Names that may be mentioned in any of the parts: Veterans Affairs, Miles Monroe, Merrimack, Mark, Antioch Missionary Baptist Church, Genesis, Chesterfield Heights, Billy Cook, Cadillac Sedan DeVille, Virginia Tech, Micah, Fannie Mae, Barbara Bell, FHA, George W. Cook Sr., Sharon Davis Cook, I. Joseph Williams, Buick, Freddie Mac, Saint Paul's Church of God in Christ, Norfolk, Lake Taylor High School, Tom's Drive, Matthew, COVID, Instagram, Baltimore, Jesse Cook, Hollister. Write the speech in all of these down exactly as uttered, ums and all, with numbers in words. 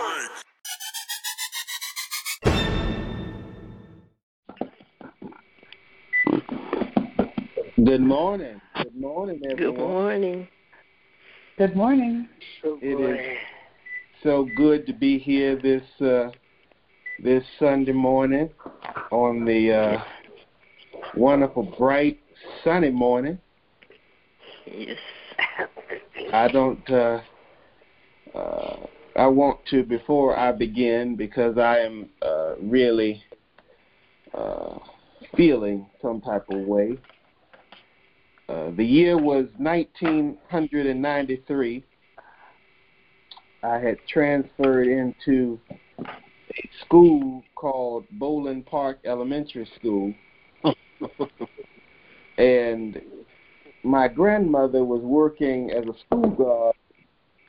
freak. Good morning. Good morning, everyone. Good morning. Good morning. Good morning. It is so good to be here this uh, this Sunday morning on the uh, wonderful, bright, sunny morning. Yes. I don't. Uh, uh, I want to before I begin because I am uh, really uh, feeling some type of way. Uh, the year was nineteen ninety-three. I had transferred into a school called Bowling Park Elementary School. And my grandmother was working as a school guard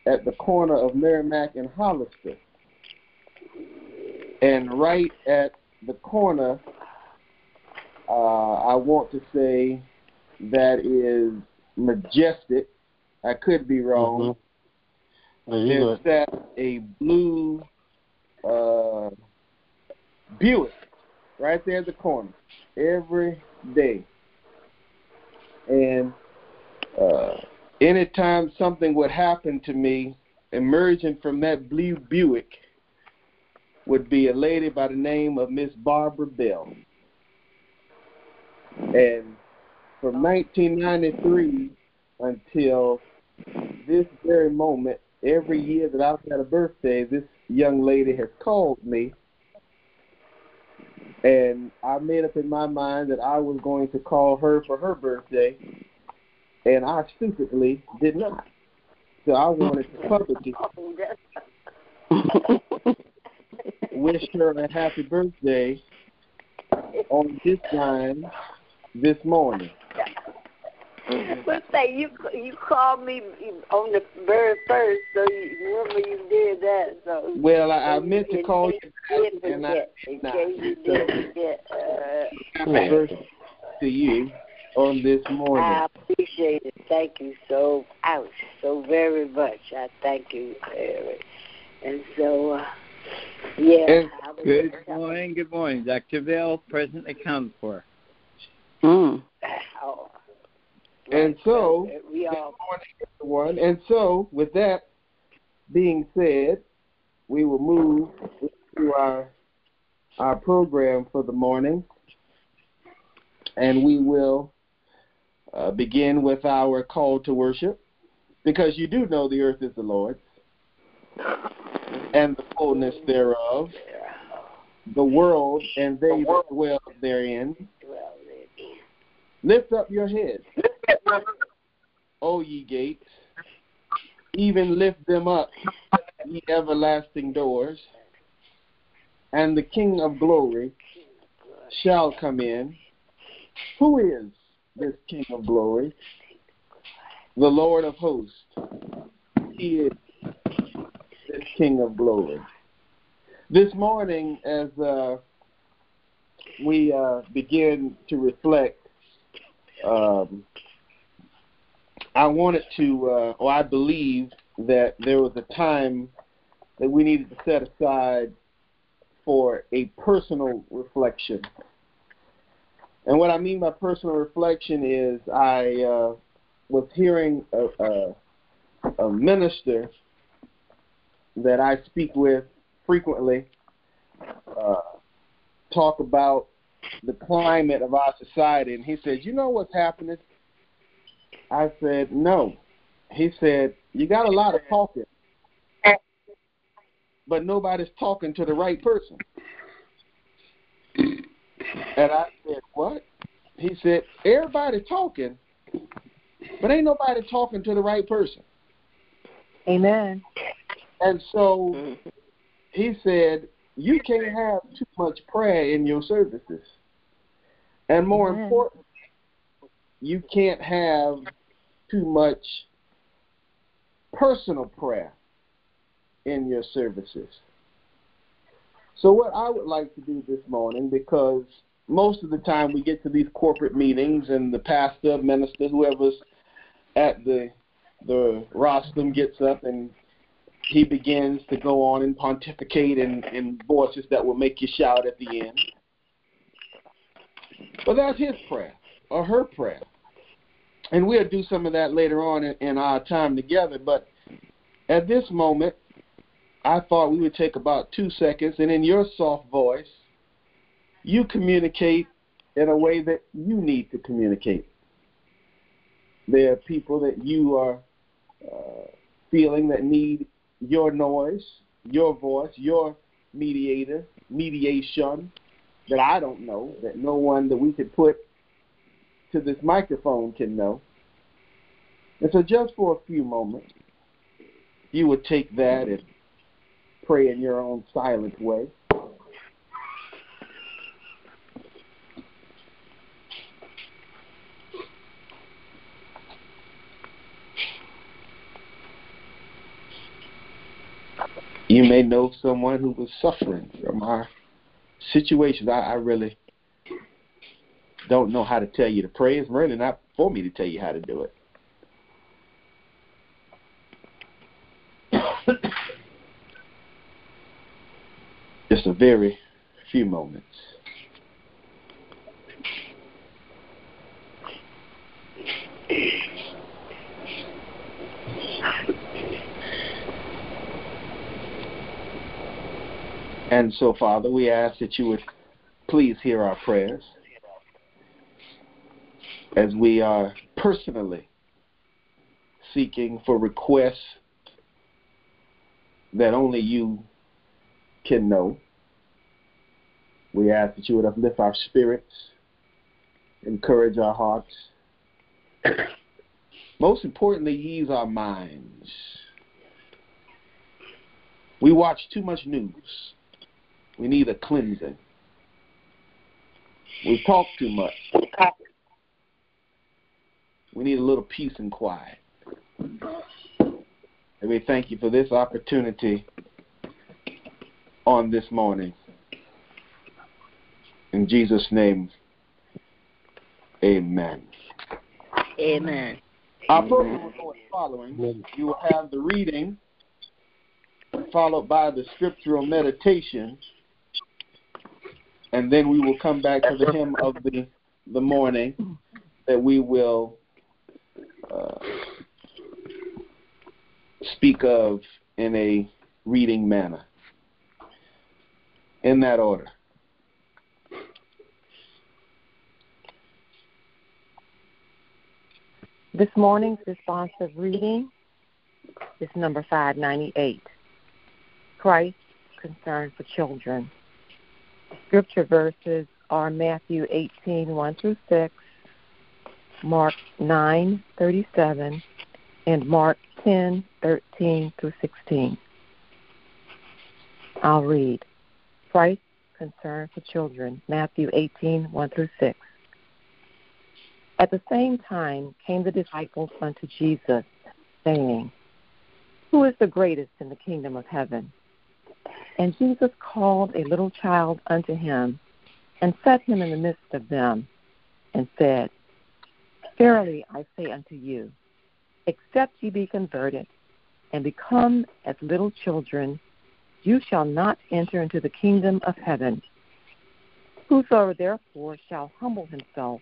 at the corner of Merrimack and Hollister. And right at the corner, uh, I want to say... that is majestic. I could be wrong. Mm-hmm. There sat a blue uh, Buick right there at the corner every day. And uh, anytime something would happen to me, emerging from that blue Buick would be a lady by the name of Miss Barbara Bell. And from nineteen ninety-three until this very moment, every year that I've had a birthday, this young lady has called me, and I made up in my mind that I was going to call her for her birthday, and I stupidly did not. So I wanted to publicly wish her a happy birthday on this line this morning. Let's say you you called me on the very first, so you remember you did that. So well, I, I meant to call you, and I did not. Happy birthday to you on this morning. I appreciate it. Thank you so much, so very much. I thank you, Eric. And so, uh, yeah. Good morning. Good morning, Doctor Bell, present accounted for. Mm. Oh. And so, we all... good morning, everyone. And so, with that being said, we will move to our our program for the morning, and we will uh, begin with our call to worship, because you do know the earth is the Lord's, and the fullness thereof, the world, and they that dwell therein. Lift up your heads, O ye gates, even lift them up, ye everlasting doors, and the King of glory shall come in. Who is this King of glory? The Lord of hosts. He is this King of glory. This morning, as uh, we uh, begin to reflect, Um, I wanted to, uh, or I believe that there was a time that we needed to set aside for a personal reflection. And what I mean by personal reflection is I uh, was hearing a, a, a minister that I speak with frequently uh, talk about the climate of our society, and he said, you know what's happening? I said, no. He said, you got a lot of talking, but nobody's talking to the right person. And I said, what? He said, everybody's talking, but ain't nobody talking to the right person. Amen. And so he said, you can't have too much prayer in your services. And more Amen. Importantly, you can't have too much personal prayer in your services. So what I would like to do this morning, because most of the time we get to these corporate meetings and the pastor, minister, whoever's at the the rostrum gets up and he begins to go on and pontificate and, and voices that will make you shout at the end. But that's his prayer or her prayer. And we'll do some of that later on in, in our time together. But at this moment, I thought we would take about two seconds, and in your soft voice, you communicate in a way that you need to communicate. There are people that you are uh, feeling that need your noise, your voice, your mediator, mediation, that I don't know, that no one that we could put to this microphone can know. And so just for a few moments, you would take that and pray in your own silent way. You may know someone who was suffering from our situations. I, I really don't know how to tell you to pray. It's really not for me to tell you how to do it. Just a very few moments. And so, Father, we ask that you would please hear our prayers as we are personally seeking for requests that only you can know. We ask that you would uplift our spirits, encourage our hearts, most importantly, ease our minds. We watch too much news. We need a cleansing. We talk too much. We need a little peace and quiet. And we thank you for this opportunity on this morning. In Jesus' name, amen. Amen. Our program will go as following. You will have the reading, followed by the scriptural meditation, and then we will come back to the hymn of the, the morning that we will uh, speak of in a reading manner. In that order. This morning's responsive reading is number five ninety-eight, Christ's Concern for Children. Scripture verses are Matthew eighteen, one through six, Mark nine, thirty-seven, and Mark ten, thirteen through sixteen. I'll read. Christ's Concern for Children, Matthew eighteen, one through six. At the same time came the disciples unto Jesus, saying, Who is the greatest in the kingdom of heaven? And Jesus called a little child unto him, and set him in the midst of them, and said, Verily I say unto you, except ye be converted, and become as little children, you shall not enter into the kingdom of heaven. Whosoever therefore shall humble himself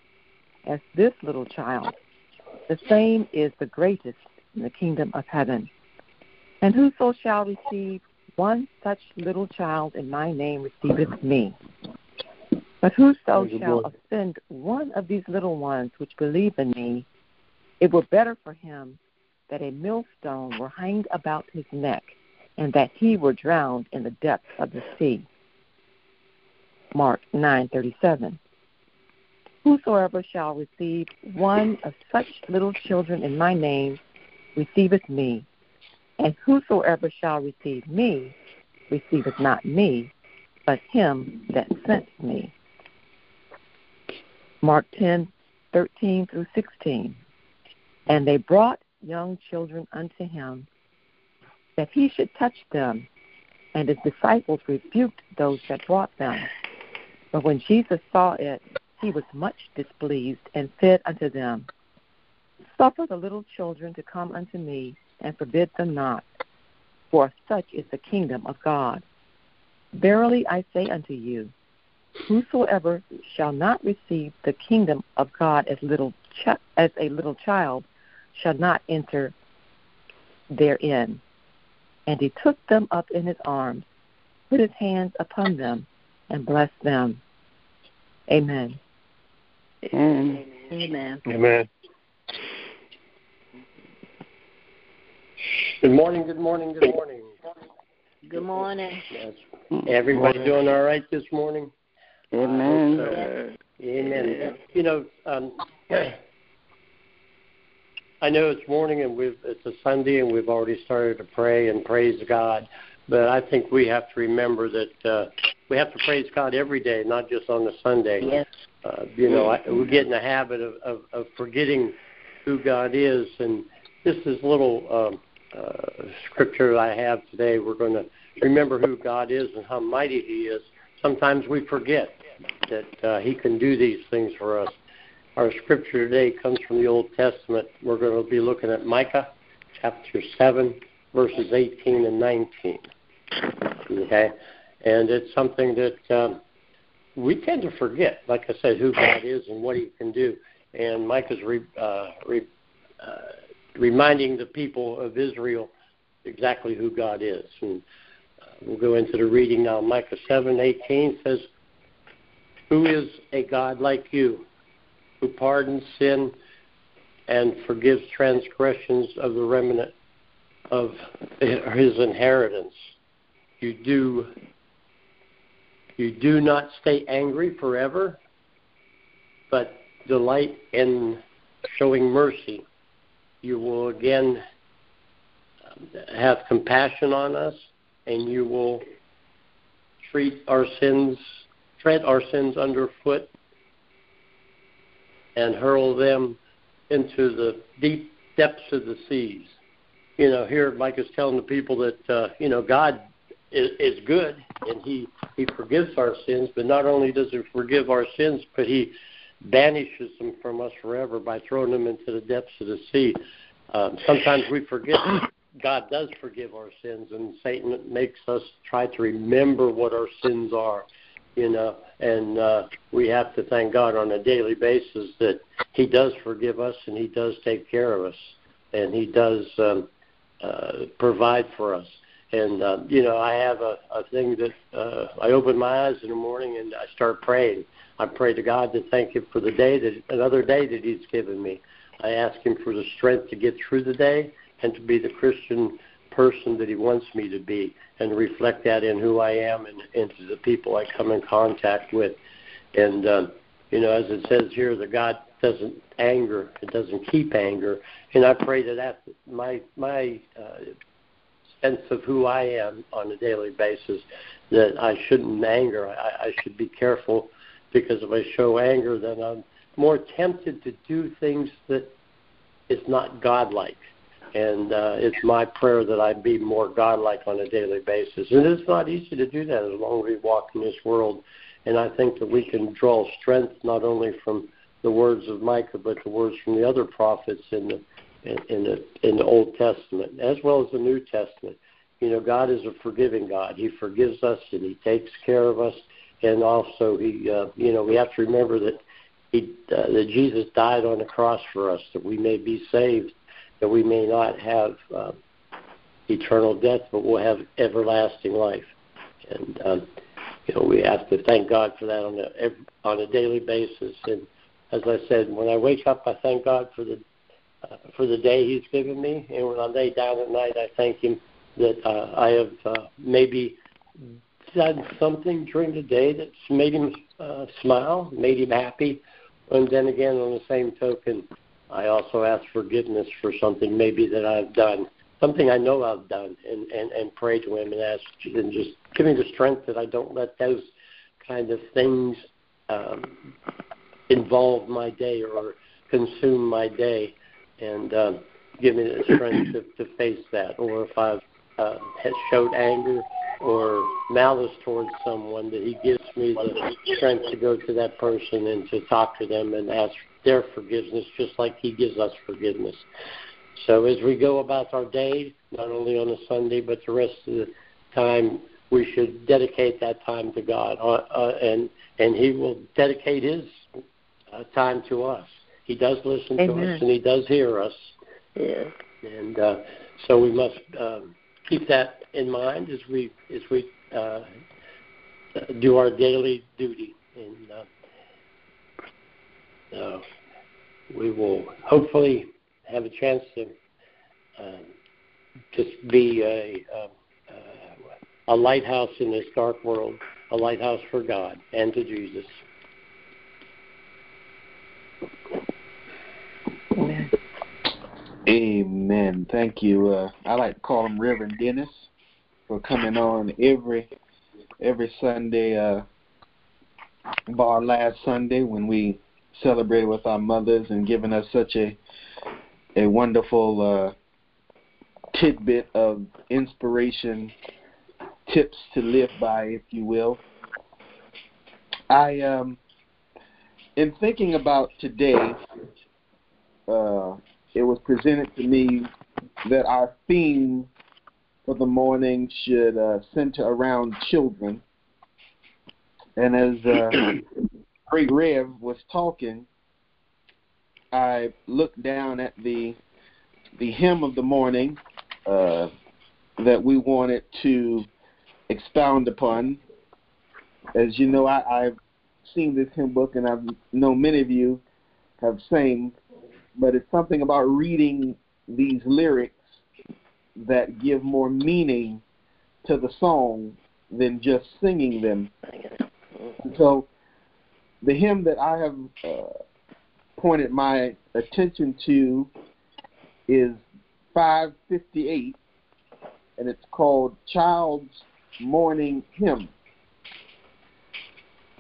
as this little child, the same is the greatest in the kingdom of heaven. And whoso shall receive one such little child in my name receiveth me. But whoso shall offend one of these little ones which believe in me, it were better for him that a millstone were hanged about his neck, and that he were drowned in the depths of the sea. Mark nine, thirty-seven. Whosoever shall receive one of such little children in my name receiveth me, and whosoever shall receive me receiveth not me, but him that sent me. Mark ten, thirteen through sixteen. And they brought young children unto him, that he should touch them, and his disciples rebuked those that brought them. But when Jesus saw it, he was much displeased, and said unto them, Suffer the little children to come unto me, and forbid them not, for such is the kingdom of God. Verily I say unto you, whosoever shall not receive the kingdom of God as little chi- as a little child shall not enter therein. And he took them up in his arms, put his hands upon them, and blessed them. Amen. Amen. Amen. Amen. Good morning, good morning, good morning. Good morning. Everybody doing all right this morning? Amen. Uh, amen. You know, um, I know it's morning and we've, it's a Sunday and we've already started to pray and praise God, but I think we have to remember that uh, we have to praise God every day, not just on a Sunday. Yes. Uh, you know, I, we get in the habit of, of, of forgetting who God is, and this is little um, uh, scripture I have today. We're going to remember who God is and how mighty He is. Sometimes we forget that uh, He can do these things for us. Our scripture today comes from the Old Testament. We're going to be looking at Micah chapter seven, verses eighteen and nineteen. Okay? And it's something that um, we tend to forget, like I said, who God is and what He can do. And Micah's re, uh, re, uh, reminding the people of Israel exactly who God is. And uh, we'll go into the reading now. Micah seven eighteen says, "Who is a God like you, who pardons sin and forgives transgressions of the remnant of His inheritance? You do, you do not stay angry forever, but delight in showing mercy. You will again have compassion on us, and you will treat our sins, tread our sins underfoot, and hurl them into the deep depths of the seas." You know, here Mike is telling the people that, uh, you know, God is, is good, and he, he forgives our sins, but not only does He forgive our sins, but He banishes them from us forever by throwing them into the depths of the sea. Um, sometimes we forget God does forgive our sins, and Satan makes us try to remember what our sins are, you know, and uh, we have to thank God on a daily basis that He does forgive us and He does take care of us and He does um, uh, provide for us. And, uh, you know, I have a, a thing that uh, I open my eyes in the morning and I start praying. I pray to God to thank Him for the day, that another day that He's given me. I ask Him for the strength to get through the day and to be the Christian person that He wants me to be and reflect that in who I am and into the people I come in contact with. And, um, you know, as it says here, that God doesn't anger, it doesn't keep anger. And I pray that that my, my, uh, sense of who I am on a daily basis, that I shouldn't anger. I, I should be careful, because if I show anger, then I'm more tempted to do things that is not godlike. And uh, it's my prayer that I be more godlike on a daily basis. And it's not easy to do that as long as we walk in this world. And I think that we can draw strength not only from the words of Micah, but the words from the other prophets in the In, in the in the Old Testament as well as the New Testament. You know, God is a forgiving God. He forgives us and He takes care of us. And also, He, uh, you know, we have to remember that He, uh, that Jesus died on the cross for us, that we may be saved, that we may not have uh, eternal death, but we'll have everlasting life. And um, you know, we have to thank God for that on a on a daily basis. And as I said, when I wake up, I thank God for the. Uh, for the day He's given me, and when I lay down at night, I thank Him that uh, I have uh, maybe done something during the day that's made Him uh, smile, made Him happy. And then again, on the same token, I also ask forgiveness for something maybe that I've done, something I know I've done, and, and, and pray to Him and ask, and just give me the strength that I don't let those kind of things um, involve my day or consume my day. And uh, give me the strength to, to face that. Or if I've uh, showed anger or malice towards someone, that He gives me the strength to go to that person and to talk to them and ask their forgiveness, just like He gives us forgiveness. So as we go about our day, not only on a Sunday but the rest of the time. We should dedicate that time to God, uh, and and He will dedicate His uh, time to us. He does listen Amen. to us, and He does hear us. Yeah. And uh, so we must um, keep that in mind as we as we uh, do our daily duty. And uh, uh, we will hopefully have a chance to uh, just be a. a A lighthouse in this dark world, a lighthouse for God and to Jesus. Amen. Amen. Thank you. Uh, I like to call him Reverend Dennis for coming on every every Sunday, uh, bar last Sunday when we celebrated with our mothers and giving us such a a wonderful uh, tidbit of inspiration. Tips to live by, if you will. I um, in thinking about today, uh, it was presented to me that our theme for the morning should uh, center around children. And as uh, Great Rev was talking, I looked down at the the hymn of the morning uh, that we wanted to expound upon. As you know, I, I've seen this hymn book, and I've known many of you have sang, but it's something about reading these lyrics that give more meaning to the song than just singing them. So the hymn that I have uh, pointed my attention to is five fifty-eight, and it's called Child's Morning Hymn,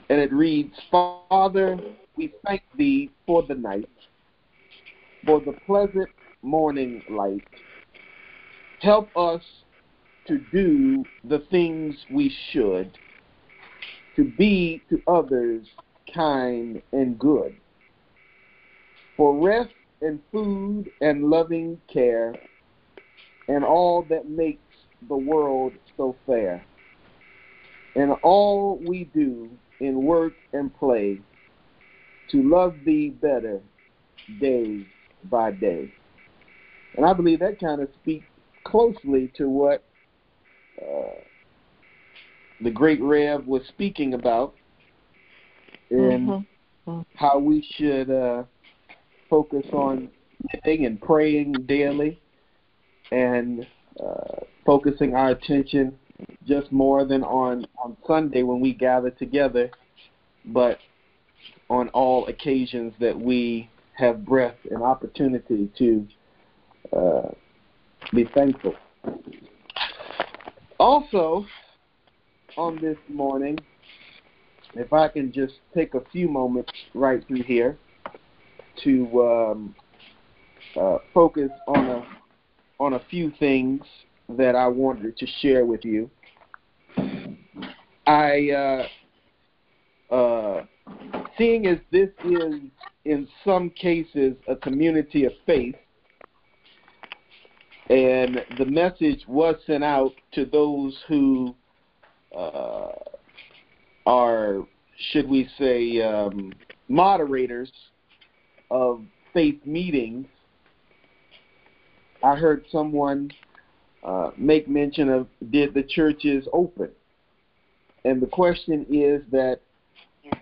and it reads, Father, we thank Thee for the night, for the pleasant morning light. Help us to do the things we should, to be to others kind and good. For rest and food and loving care, and all that makes the world so fair. And all we do in work and play, to love Thee better day by day. And I believe that kind of speaks closely to what uh, the great Rev was speaking about, and mm-hmm. how we should uh, focus on living and praying daily, and uh, focusing our attention just more than on, on Sunday when we gather together, but on all occasions that we have breath and opportunity to uh, be thankful. Also, on this morning, if I can just take a few moments right through here to um, uh, focus on a, on a few things that I wanted to share with you. I, uh, uh, seeing as this is, in some cases, a community of faith, and the message was sent out to those who uh, are, should we say, um, moderators of faith meetings, I heard someone Uh, make mention of, did the churches open? And the question is that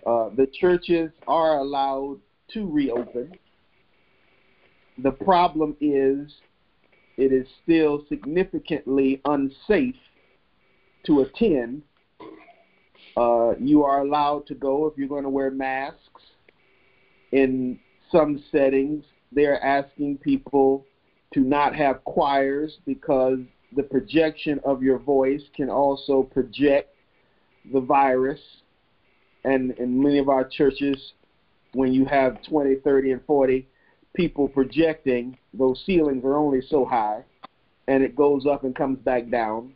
uh, the churches are allowed to reopen. The problem is it is still significantly unsafe to attend. Uh, you are allowed to go if you're going to wear masks. In some settings, they're asking people to not have choirs because the projection of your voice can also project the virus. And in many of our churches, when you have twenty, thirty, and forty people projecting, those ceilings are only so high, and it goes up and comes back down.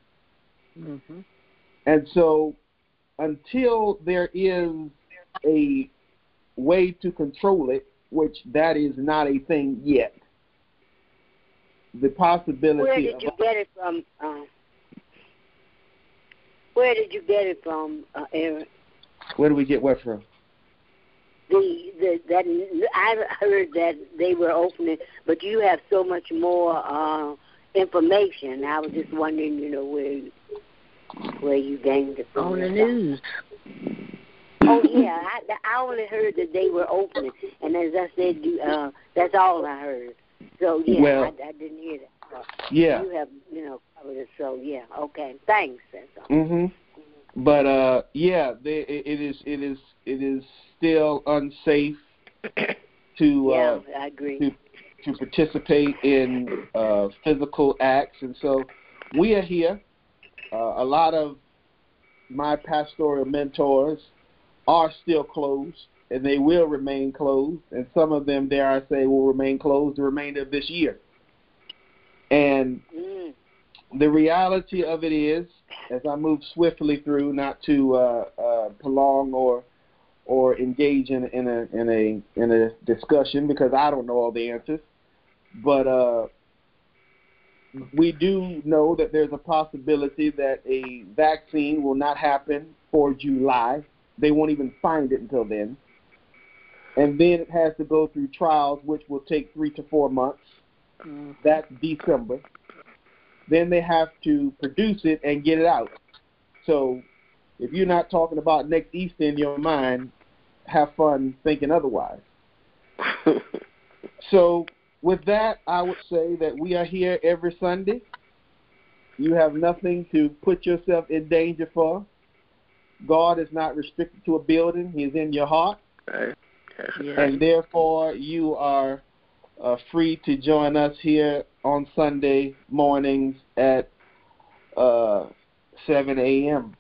Mm-hmm. And so until there is a way to control it, which that is not a thing yet, the possibility. Where did you of, get it from? Um, where did you get it from, uh, Aaron? Where do we get what from? The, the that I heard that they were opening, but you have so much more uh, information. I was just wondering, you know, where where you gained it from. On the news. Oh yeah, I, I only heard that they were opening, and as I said, uh, that's all I heard. So yeah, well, I, I didn't hear that. Yeah, you have, you know, covered it. So yeah, okay, thanks. That's all. Mhm. But uh, yeah, they, it is it is it is still unsafe to yeah, uh, I agree. to to participate in uh, physical acts, and so we are here. Uh, a lot of my pastoral mentors are still closed, and they will remain closed, and some of them, dare I say, will remain closed the remainder of this year. And mm. the reality of it is, as I move swiftly through, not to uh, uh, prolong or or engage in, in a in a in a discussion, because I don't know all the answers, but uh, we do know that there's a possibility that a vaccine will not happen for July. They won't even find it until then. And then it has to go through trials, which will take three to four months. Mm-hmm. That's December. Then they have to produce it and get it out. So if you're not talking about next Easter in your mind, have fun thinking otherwise. So with that, I would say that we are here every Sunday. You have nothing to put yourself in danger for. God is not restricted to a building. He is in your heart. Okay. Yeah. And therefore, you are uh, free to join us here on Sunday mornings at uh, seven a.m.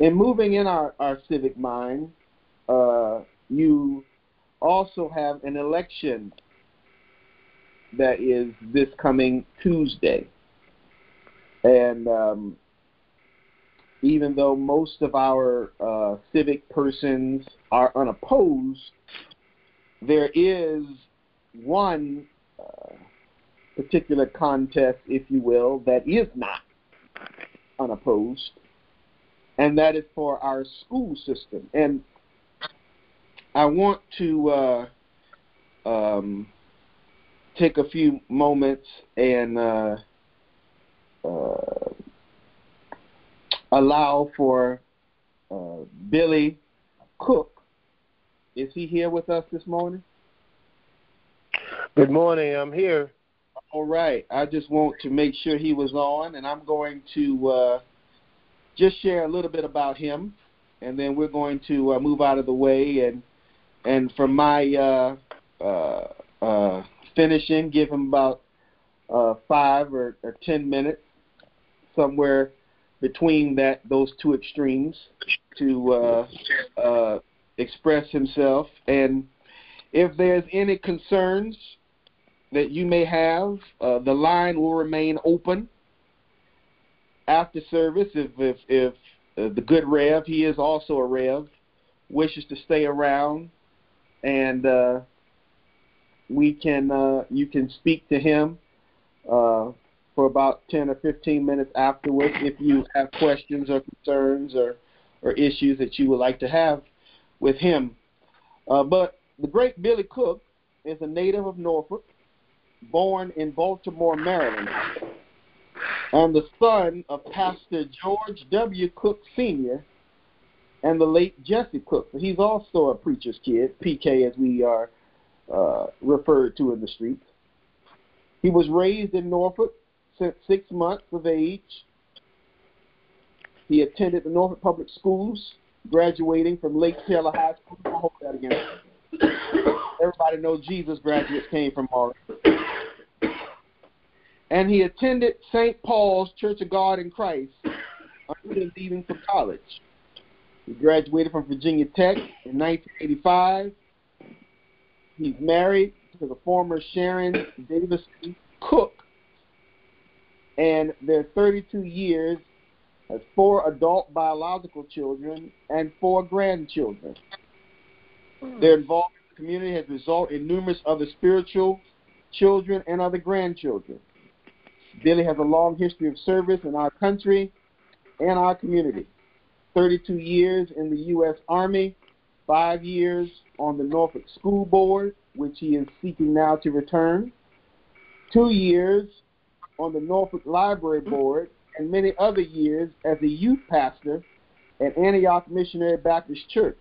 In moving in our, our civic mind, uh, you also have an election that is this coming Tuesday. And Um, even though most of our uh, civic persons are unopposed, there is one uh, particular contest, if you will, that is not unopposed, and that is for our school system. And I want to uh, um, take a few moments and Uh, uh, allow for uh, Billy Cook. Is he here with us this morning? Good morning. I'm here. All right. I just want to make sure he was on, and I'm going to uh, just share a little bit about him, and then we're going to uh, move out of the way and and for my uh, uh, uh, finishing, give him about uh, five or, or ten minutes, somewhere between that those two extremes, to uh, uh, express himself. And if there's any concerns that you may have, uh, the line will remain open after service. If if, if uh, the good Rev, he is also a Rev, wishes to stay around, and uh, we can uh, you can speak to him Uh, for about ten or fifteen minutes afterwards if you have questions or concerns or, or issues that you would like to have with him. Uh, but the great Billy Cook is a native of Norfolk, born in Baltimore, Maryland, and the son of Pastor George W. Cook Senior and the late Jesse Cook. He's also a preacher's kid, P K as we are uh, referred to in the streets. He was raised in Norfolk. Since six months of age, he attended the Norfolk Public Schools, graduating from Lake Taylor High School. I'll hold that again. Everybody knows Jesus graduates came from Mark. And he attended Saint Paul's Church of God in Christ until leaving for college. He graduated from Virginia Tech in nineteen eighty-five. He's married to the former Sharon Davis Cook, and their thirty-two years has four adult biological children and four grandchildren. Their involvement in the community has resulted in numerous other spiritual children, and other grandchildren. Billy has a long history of service in our country and our community. thirty-two years in the U S Army, five years on the Norfolk School Board, which he is seeking now to return, two years on the Norfolk Library Board, and many other years as a youth pastor at Antioch Missionary Baptist Church.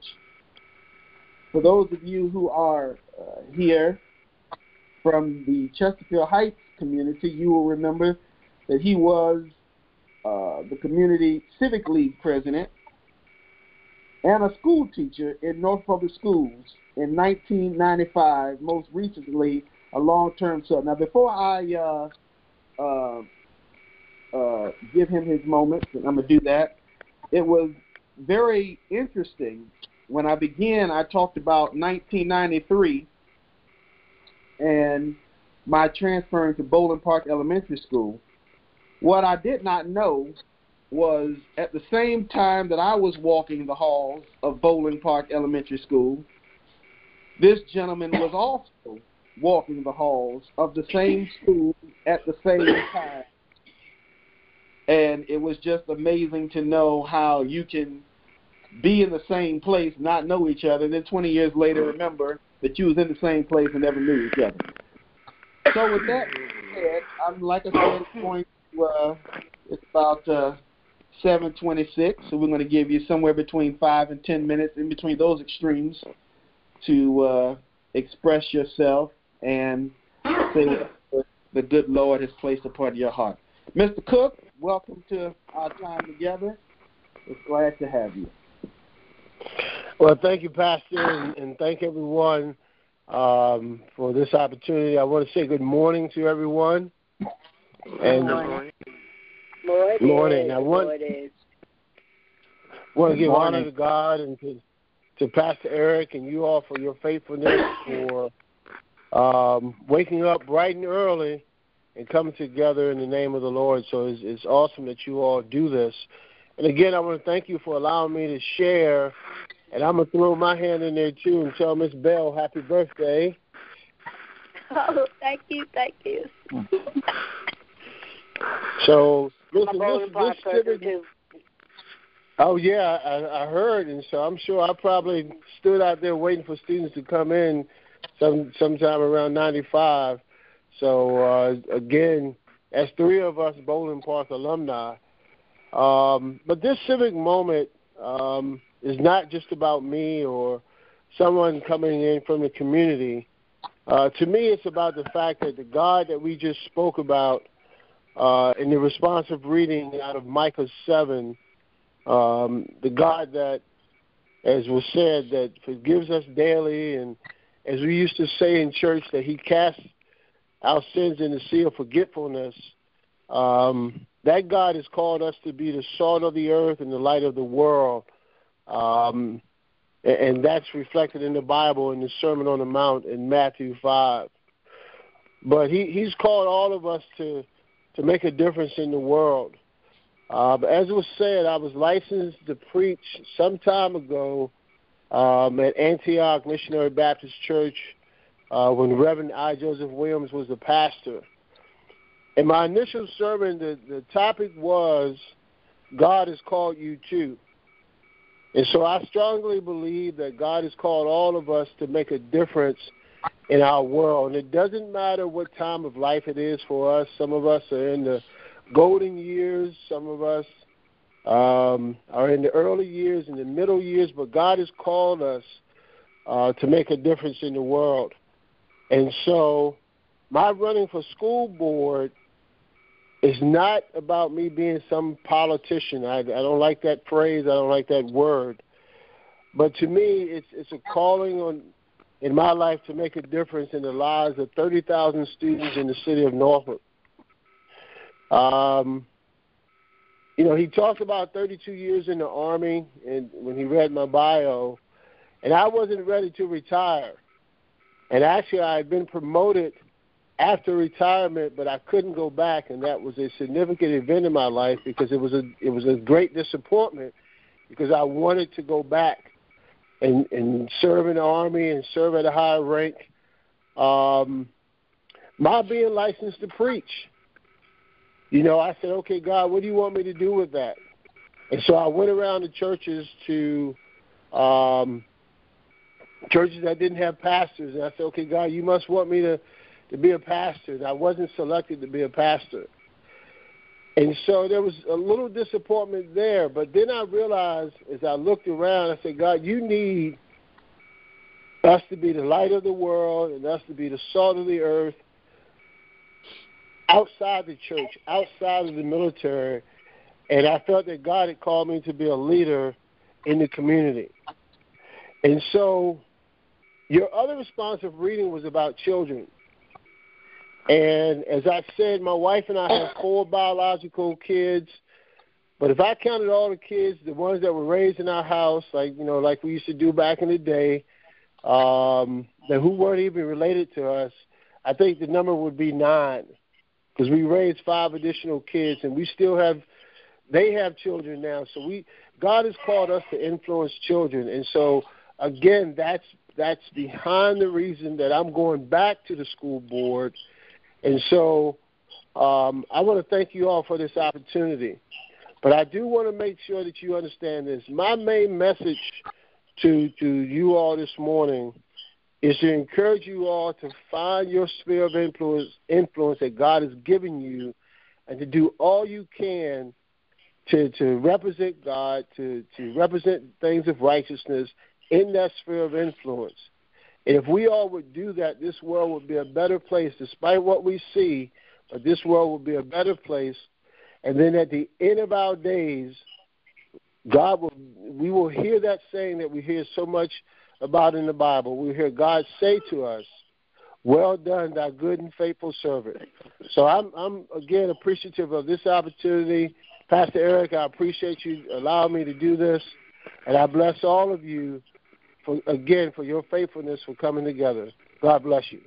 For those of you who are uh, here from the Chesterfield Heights community, you will remember that he was uh, the community civic league president and a school teacher in North Public Schools in nineteen ninety-five, most recently a long-term sub. Now, before I uh, uh, uh, give him his moment, and I'm going to do that, it was very interesting. When I began, I talked about nineteen ninety-three and my transferring to Bowling Park Elementary School. What I did not know was at the same time that I was walking the halls of Bowling Park Elementary School, this gentleman was also walking the halls of the same school at the same time. And it was just amazing to know how you can be in the same place, not know each other, and then twenty years later remember that you was in the same place and never knew each other. So with that said, I'm, like I said, it's going to, uh, it's about uh, seven twenty-six, so we're going to give you somewhere between five and ten minutes in between those extremes to uh, express yourself and say what the good Lord has placed upon your heart. Mister Cook, welcome to our time together. It's glad to have you. Well, thank you, Pastor, and, and thank everyone um, for this opportunity. I want to say good morning to everyone. And good morning. Morning. Morning. I want, want to give morning. honor to God and to, to Pastor Eric and you all for your faithfulness, for um, waking up bright and early and coming together in the name of the Lord. So it's, it's awesome that you all do this. And again, I want to thank you for allowing me to share. And I'm going to throw my hand in there, too, and tell Miss Bell happy birthday. Oh, thank you, thank you. So, listen, this, this civic... Oh, yeah, I, I heard, and so I'm sure I probably stood out there waiting for students to come in some sometime around ninety-five. So, uh, again, as three of us Bowling Park alumni. Um, but this civic moment um, is not just about me or someone coming in from the community. Uh, to me, it's about the fact that the God that we just spoke about uh, in the responsive reading out of Micah seven, um, the God that, as was said, that forgives us daily, and as we used to say in church, that he casts our sins in the sea of forgetfulness, um, that God has called us to be the salt of the earth and the light of the world. Um, and, and that's reflected in the Bible in the Sermon on the Mount in Matthew five. But he, he's called all of us to, to make a difference in the world. Uh, but as was said, I was licensed to preach some time ago um, at Antioch Missionary Baptist Church Uh, when Reverend I. Joseph Williams was the pastor. In my initial sermon, the, the topic was, God has called you too. And so I strongly believe that God has called all of us to make a difference in our world. And it doesn't matter what time of life it is for us. Some of us are in the golden years. Some of us um, are in the early years, in the middle years. But God has called us uh, to make a difference in the world. And so my running for school board is not about me being some politician. I, I don't like that phrase. I don't like that word. But to me, it's it's a calling on in my life to make a difference in the lives of thirty thousand students in the city of Norfolk. Um, you know, he talked about thirty-two years in the Army, and when he read my bio, and I wasn't ready to retire. And actually, I had been promoted after retirement, but I couldn't go back, and that was a significant event in my life because it was a it was a great disappointment because I wanted to go back and, and serve in the Army and serve at a higher rank. Um, my being licensed to preach. You know, I said, okay, God, what do you want me to do with that? And so I went around to churches to um, churches that didn't have pastors. And I said, okay, God, you must want me to, to be a pastor. And I wasn't selected to be a pastor. And so there was a little disappointment there. But then I realized as I looked around, I said, God, you need us to be the light of the world and us to be the salt of the earth outside the church, outside of the military. And I felt that God had called me to be a leader in the community. And so your other responsive reading was about children. And as I said, my wife and I have four biological kids. But if I counted all the kids, the ones that were raised in our house, like, you know, like we used to do back in the day, um, that who weren't even related to us, I think the number would be nine. Because we raised five additional kids, and we still have... They have children now, so we God has called us to influence children. And so, again, that's that's behind the reason that I'm going back to the school board. And so um, I want to thank you all for this opportunity. But I do want to make sure that you understand this. My main message to, to you all this morning is to encourage you all to find your sphere of influence, influence that God has given you, and to do all you can To, to represent God, to, to represent things of righteousness in that sphere of influence. And if we all would do that, this world would be a better place, despite what we see, but this world would be a better place. And then at the end of our days, God will, we will hear that saying that we hear so much about in the Bible. We hear God say to us, "Well done, thy good and faithful servant." So I'm, I'm again, appreciative of this opportunity. Pastor Eric, I appreciate you allowing me to do this, and I bless all of you, for, again, for your faithfulness for coming together. God bless you.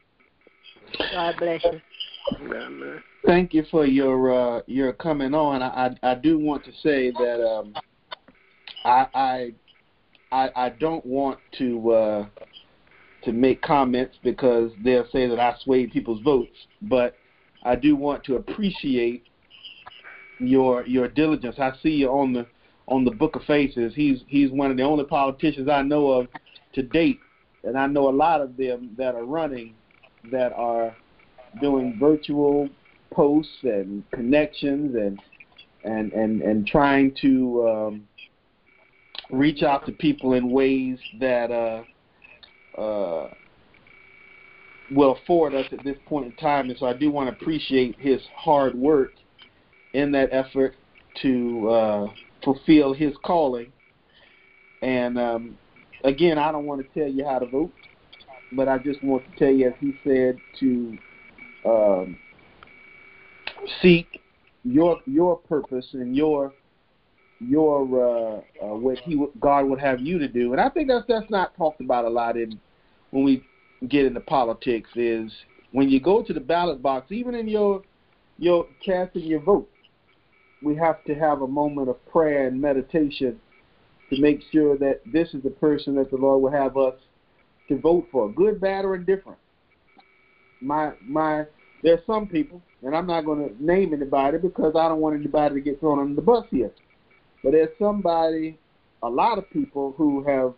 God bless you. Thank you for your uh, your coming on. I, I I do want to say that um, I I I don't want to uh, to make comments because they'll say that I swayed people's votes, but I do want to appreciate your your diligence. I see you on the on the Book of Faces. He's he's one of the only politicians I know of to date, and I know a lot of them that are running that are doing virtual posts and connections and and and, and trying to um, reach out to people in ways that uh, uh, will afford us at this point in time. And so I do want to appreciate his hard work in that effort to uh, fulfill his calling. And, um, again, I don't want to tell you how to vote, but I just want to tell you, as he said, to um, seek your your purpose and your your uh, uh, what he God would have you to do. And I think that's, that's not talked about a lot in when we get into politics, is when you go to the ballot box, even in your, your casting your vote, we have to have a moment of prayer and meditation to make sure that this is the person that the Lord will have us to vote for, good, bad, or indifferent. My, my, there's some people, and I'm not going to name anybody because I don't want anybody to get thrown under the bus here, but there's somebody, a lot of people who have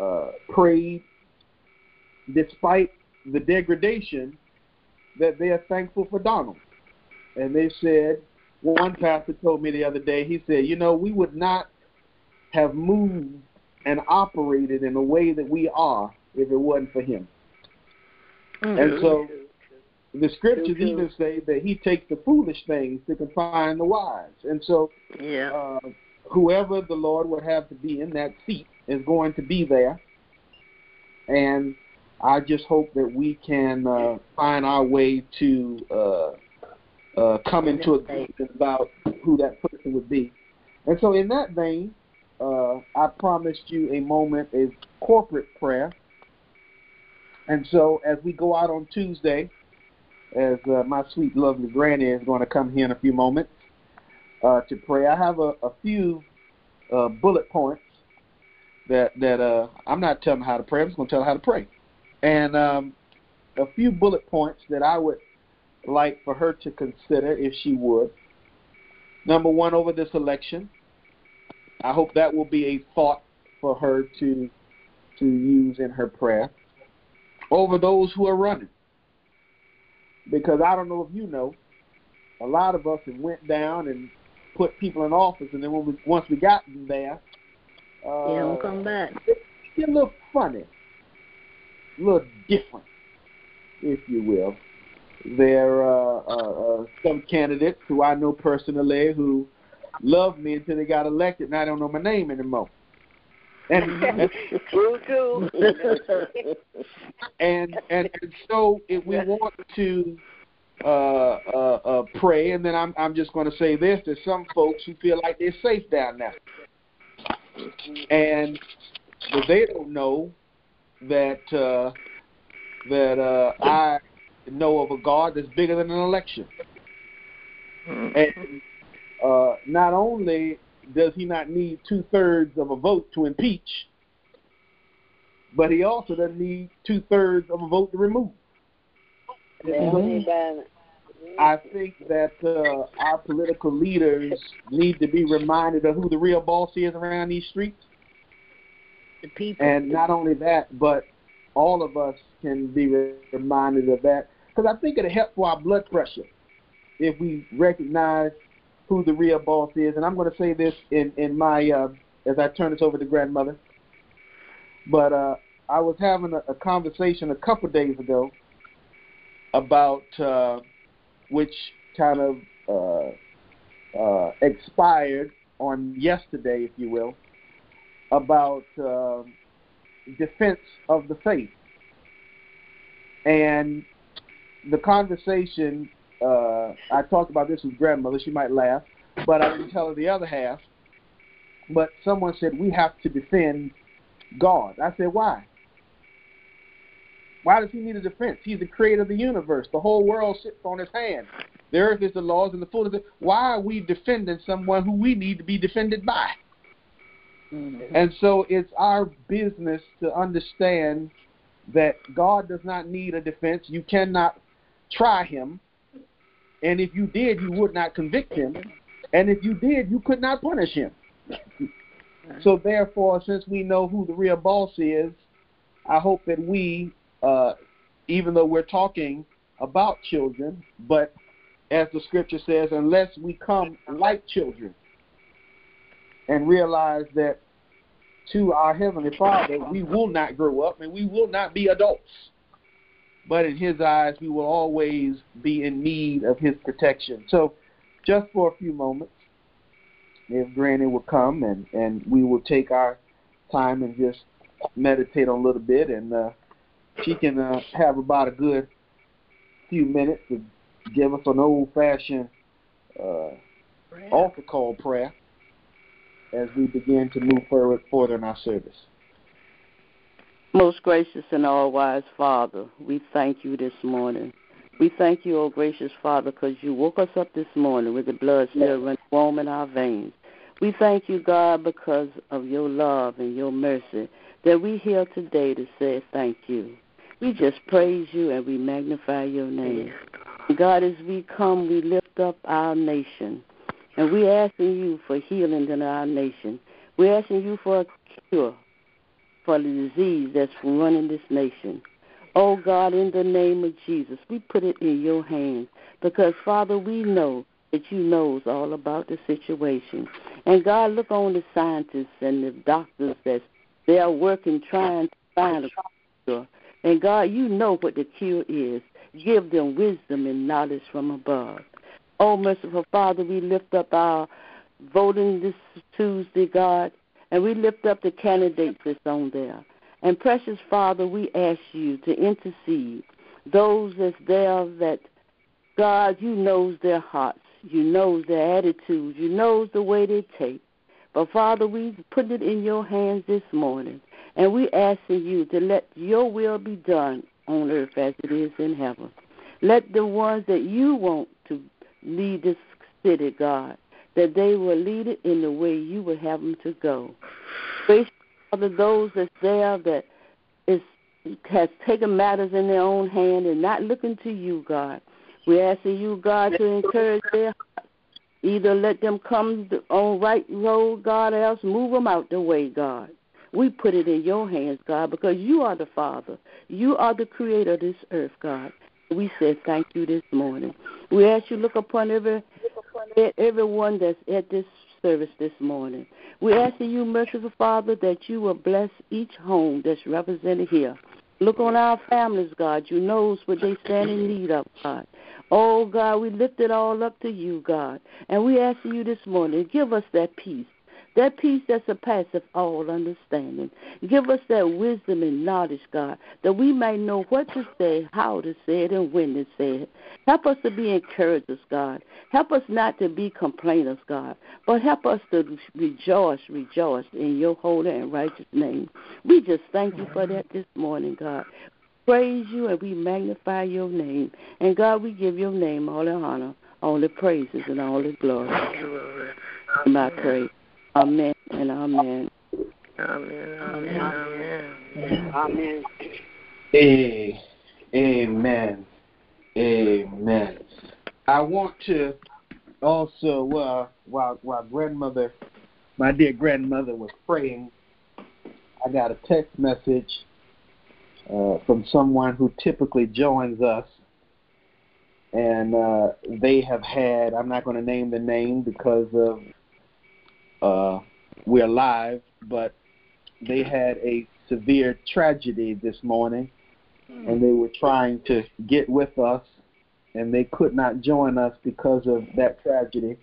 uh, prayed despite the degradation that they are thankful for Donald. And they said, one pastor told me the other day, he said, you know, we would not have moved and operated in the way that we are if it wasn't for him. Mm-hmm. And so the scriptures mm-hmm. even say that he takes the foolish things to confine the wise. And so yeah. uh, whoever the Lord would have to be in that seat is going to be there. And I just hope that we can uh, find our way to... Uh, Uh, come into agreement about who that person would be. And so in that vein, uh, I promised you a moment of corporate prayer. And so as we go out on Tuesday, as uh, my sweet, lovely granny is going to come here in a few moments uh, to pray, I have a, a few uh, bullet points that, that uh, I'm not telling how to pray. I'm just going to tell her how to pray. And um, a few bullet points that I would like for her to consider, if she would. Number one, over this election, I hope that will be a thought for her to to use in her prayer. Over those who are running. Because I don't know if you know, a lot of us have went down and put people in office, and then when we, once we got them there, uh, yeah, we'll come back. It, it looked funny, a little different, if you will. There are uh, uh, uh, some candidates who I know personally who loved me until they got elected, and I don't know my name anymore. And true, too. and, and and so if we want to uh, uh, uh, pray, and then I'm I'm just going to say this: there's some folks who feel like they're safe down there, and but they don't know that uh, that uh, I know of a God that's bigger than an election, and uh, not only. Does he not need two-thirds of a vote to impeach, but he also doesn't need two-thirds of a vote to remove. Mm-hmm. I think that uh, our political leaders need to be reminded of who the real boss is around these streets. The people. And not only that, but all of us can be reminded of that, because I think it'll help for our blood pressure if we recognize who the real boss is. And I'm going to say this in, in my, uh, as I turn this over to grandmother, but uh, I was having a, a conversation a couple days ago about uh, which kind of uh, uh, expired on yesterday, if you will, about uh, defense of the faith. And the conversation Uh, I talked about this with grandmother. She might laugh, but I didn't tell her the other half. But someone said, we have to defend God. I said, why? Why does he need a defense? He's the creator of the universe. The whole world sits on his hand. The earth is the laws and the fullness of it. Why are we defending someone who we need to be defended by? Mm-hmm. And so it's our business to understand that God does not need a defense. You cannot try him. And if you did, you would not convict him. And if you did, you could not punish him. So therefore, since we know who the real boss is, I hope that we, uh, even though we're talking about children, but as the scripture says, unless we come like children and realize that to our Heavenly Father, we will not grow up and we will not be adults. But in his eyes, we will always be in need of his protection. So just for a few moments, if Granny will come, and, and we will take our time and just meditate on a little bit. And uh, she can uh, have about a good few minutes to give us an old-fashioned uh, altar call prayer as we begin to move forward, forward in our service. Most gracious and all-wise Father, we thank you this morning. We thank you, O gracious Father, because you woke us up this morning with the blood still running warm in our veins. We thank you, God, because of your love and your mercy that we're here today to say thank you. We just praise you and we magnify your name. God, as we come, we lift up our nation, and we're asking you for healing in our nation. We're asking you for a cure for the disease that's running this nation. Oh, God, in the name of Jesus, we put it in your hands because, Father, we know that you knows all about the situation. And, God, look on the scientists and the doctors that they are working trying to find a cure. And, God, you know what the cure is. Give them wisdom and knowledge from above. Oh, merciful Father, we lift up our voting this Tuesday, God, and we lift up the candidates that's on there. And, precious Father, we ask you to intercede those that's there that, God, you knows their hearts. You knows their attitudes. You knows the way they take. But, Father, we put it in your hands this morning, and we asking you to let your will be done on earth as it is in heaven. Let the ones that you want to lead this city, God, that they will lead it in the way you would have them to go. Gracious Father, those that's there that is, has taken matters in their own hand and not looking to you, God, We're asking you, God, to encourage their hearts. Either let them come on right road, God, or else move them out the way, God. We put it in your hands, God, because you are the Father. You are the creator of this earth, God. We say thank you this morning. We ask you look upon every everyone that's at this service this morning. We ask you, merciful Father, that you will bless each home that's represented here. Look on our families, God. You knows what they stand in need of, God. Oh, God, we lift it all up to you, God. And we ask you this morning, give us that peace, that peace that surpasses all understanding. Give us that wisdom and knowledge, God, that we may know what to say, how to say it, and when to say it. Help us to be encouragers, God. Help us not to be complainers, God, but help us to rejoice, rejoice in your holy and righteous name. We just thank you for that this morning, God. Praise you, and we magnify your name. And, God, we give your name all the honor, all the praises, and all the glory. Absolutely. My praise. Amen and amen. Amen, amen, amen. Amen. Amen. Amen. Amen. I want to also, uh, while, while grandmother, my dear grandmother was praying, I got a text message uh, from someone who typically joins us, and uh, they have had, I'm not going to name the name because of Uh, we're live, but they had a severe tragedy this morning, and they were trying to get with us, and they could not join us because of that tragedy.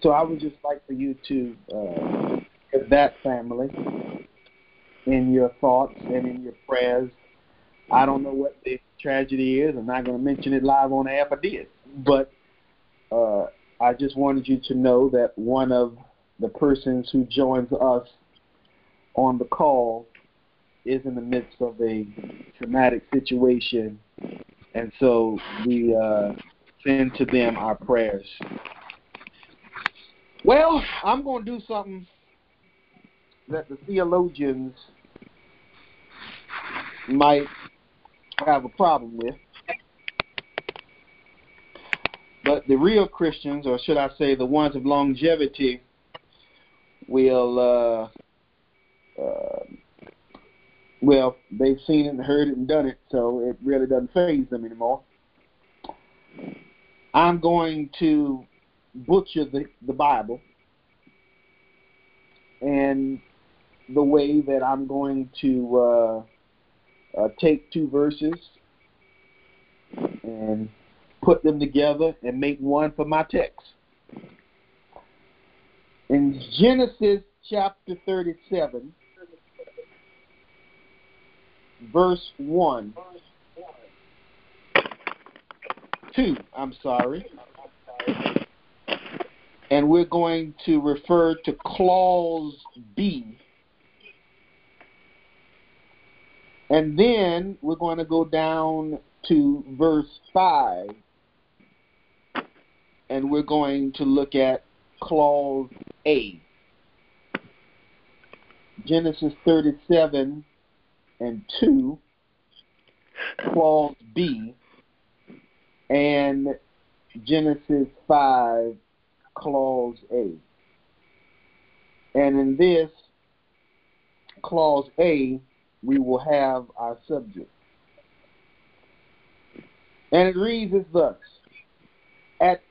So I would just like for you to uh, give that family in your thoughts and in your prayers. I don't know what the tragedy is. I'm not going to mention it live on the air if I did, but uh, I just wanted you to know that one of the persons who joins us on the call is in the midst of a traumatic situation, and so we uh, send to them our prayers. Well, I'm going to do something that the theologians might have a problem with, but the real Christians, or should I say the ones of longevity, Will uh, uh, well, they've seen it and heard it and done it, so it really doesn't faze them anymore. I'm going to butcher the, the Bible, and the way that I'm going to uh, uh, take two verses and put them together and make one for my text. In Genesis chapter thirty-seven, verse one, two, I'm sorry, and we're going to refer to clause B, and then we're going to go down to verse five, and we're going to look at clause A. Genesis thirty-seven and two, clause B, and Genesis five, clause A. And in this, clause A, we will have our subject. And it reads as thus: at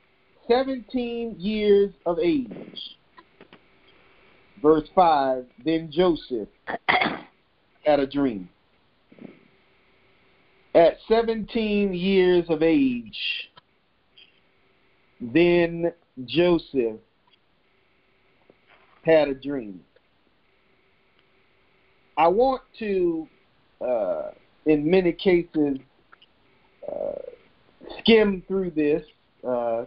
seventeen years of age, verse five, then Joseph had a dream. At seventeen years of age, then Joseph had a dream. I want to, uh, in many cases, uh, skim through this uh,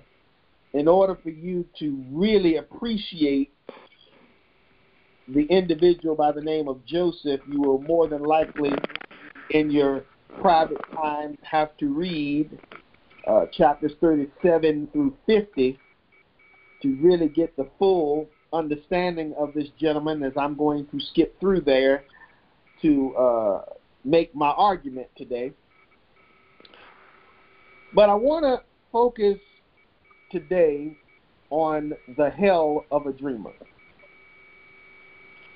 in order for you to really appreciate the individual by the name of Joseph. You will more than likely in your private time have to read uh, chapters thirty-seven through fifty to really get the full understanding of this gentleman, as I'm going to skip through there to uh, make my argument today. But I want to focus today on the hell of a dreamer.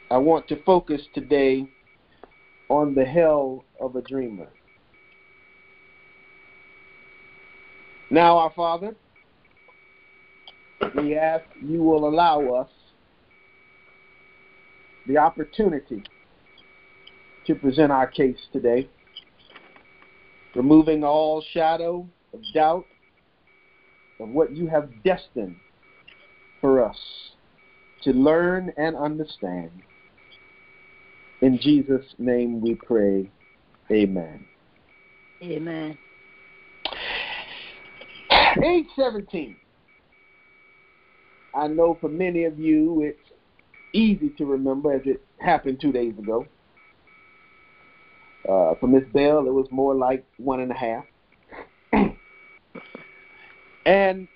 I want to focus today on the hell of a dreamer. Now, our Father, we ask you will allow us the opportunity to present our case today, removing all shadow of doubt of what you have destined for us to learn and understand. In Jesus' name we pray, amen. Amen. Age seventeen. I know for many of you it's easy to remember, as it happened two days ago. Uh, for Miss Bell, it was more like one and a half. And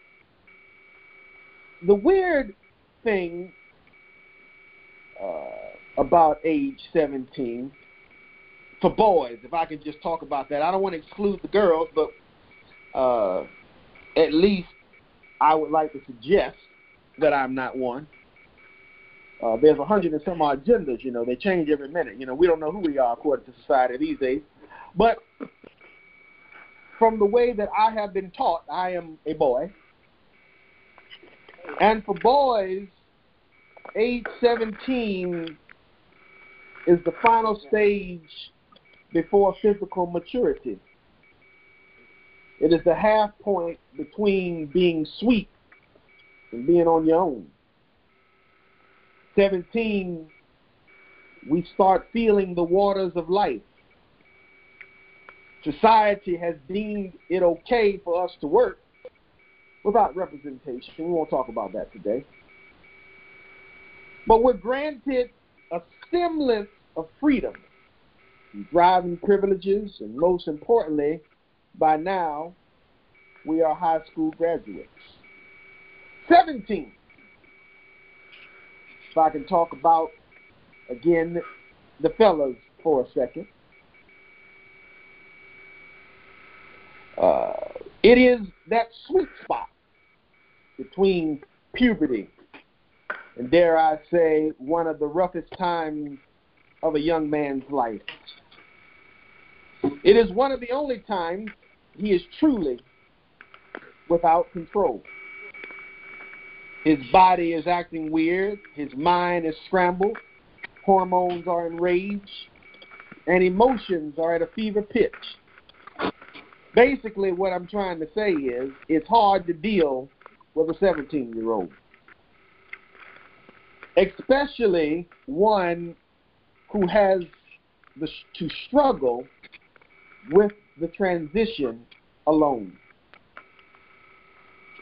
the weird thing uh, about age seventeen, for boys, if I could just talk about that, I don't want to exclude the girls, but uh, at least I would like to suggest that I'm not one. Uh, there's a hundred and some odd genders, you know. They change every minute. You know, we don't know who we are according to society these days. But from the way that I have been taught, I am a boy. And for boys, age seventeen is the final stage before physical maturity. It is the half point between being sweet and being on your own. seventeen, we start feeling the waters of life. Society has deemed it okay for us to work without representation. We won't talk about that today. But we're granted a semblance of freedom, driving privileges, and most importantly, by now, we are high school graduates. seventeen. If I can talk about, again, the fellas for a second. Uh, it is that sweet spot between puberty and, dare I say, one of the roughest times of a young man's life. It is one of the only times he is truly without control. His body is acting weird, his mind is scrambled, hormones are enraged, and emotions are at a fever pitch. Basically, what I'm trying to say is, it's hard to deal with a seventeen-year-old. Especially one who has the, to struggle with the transition alone.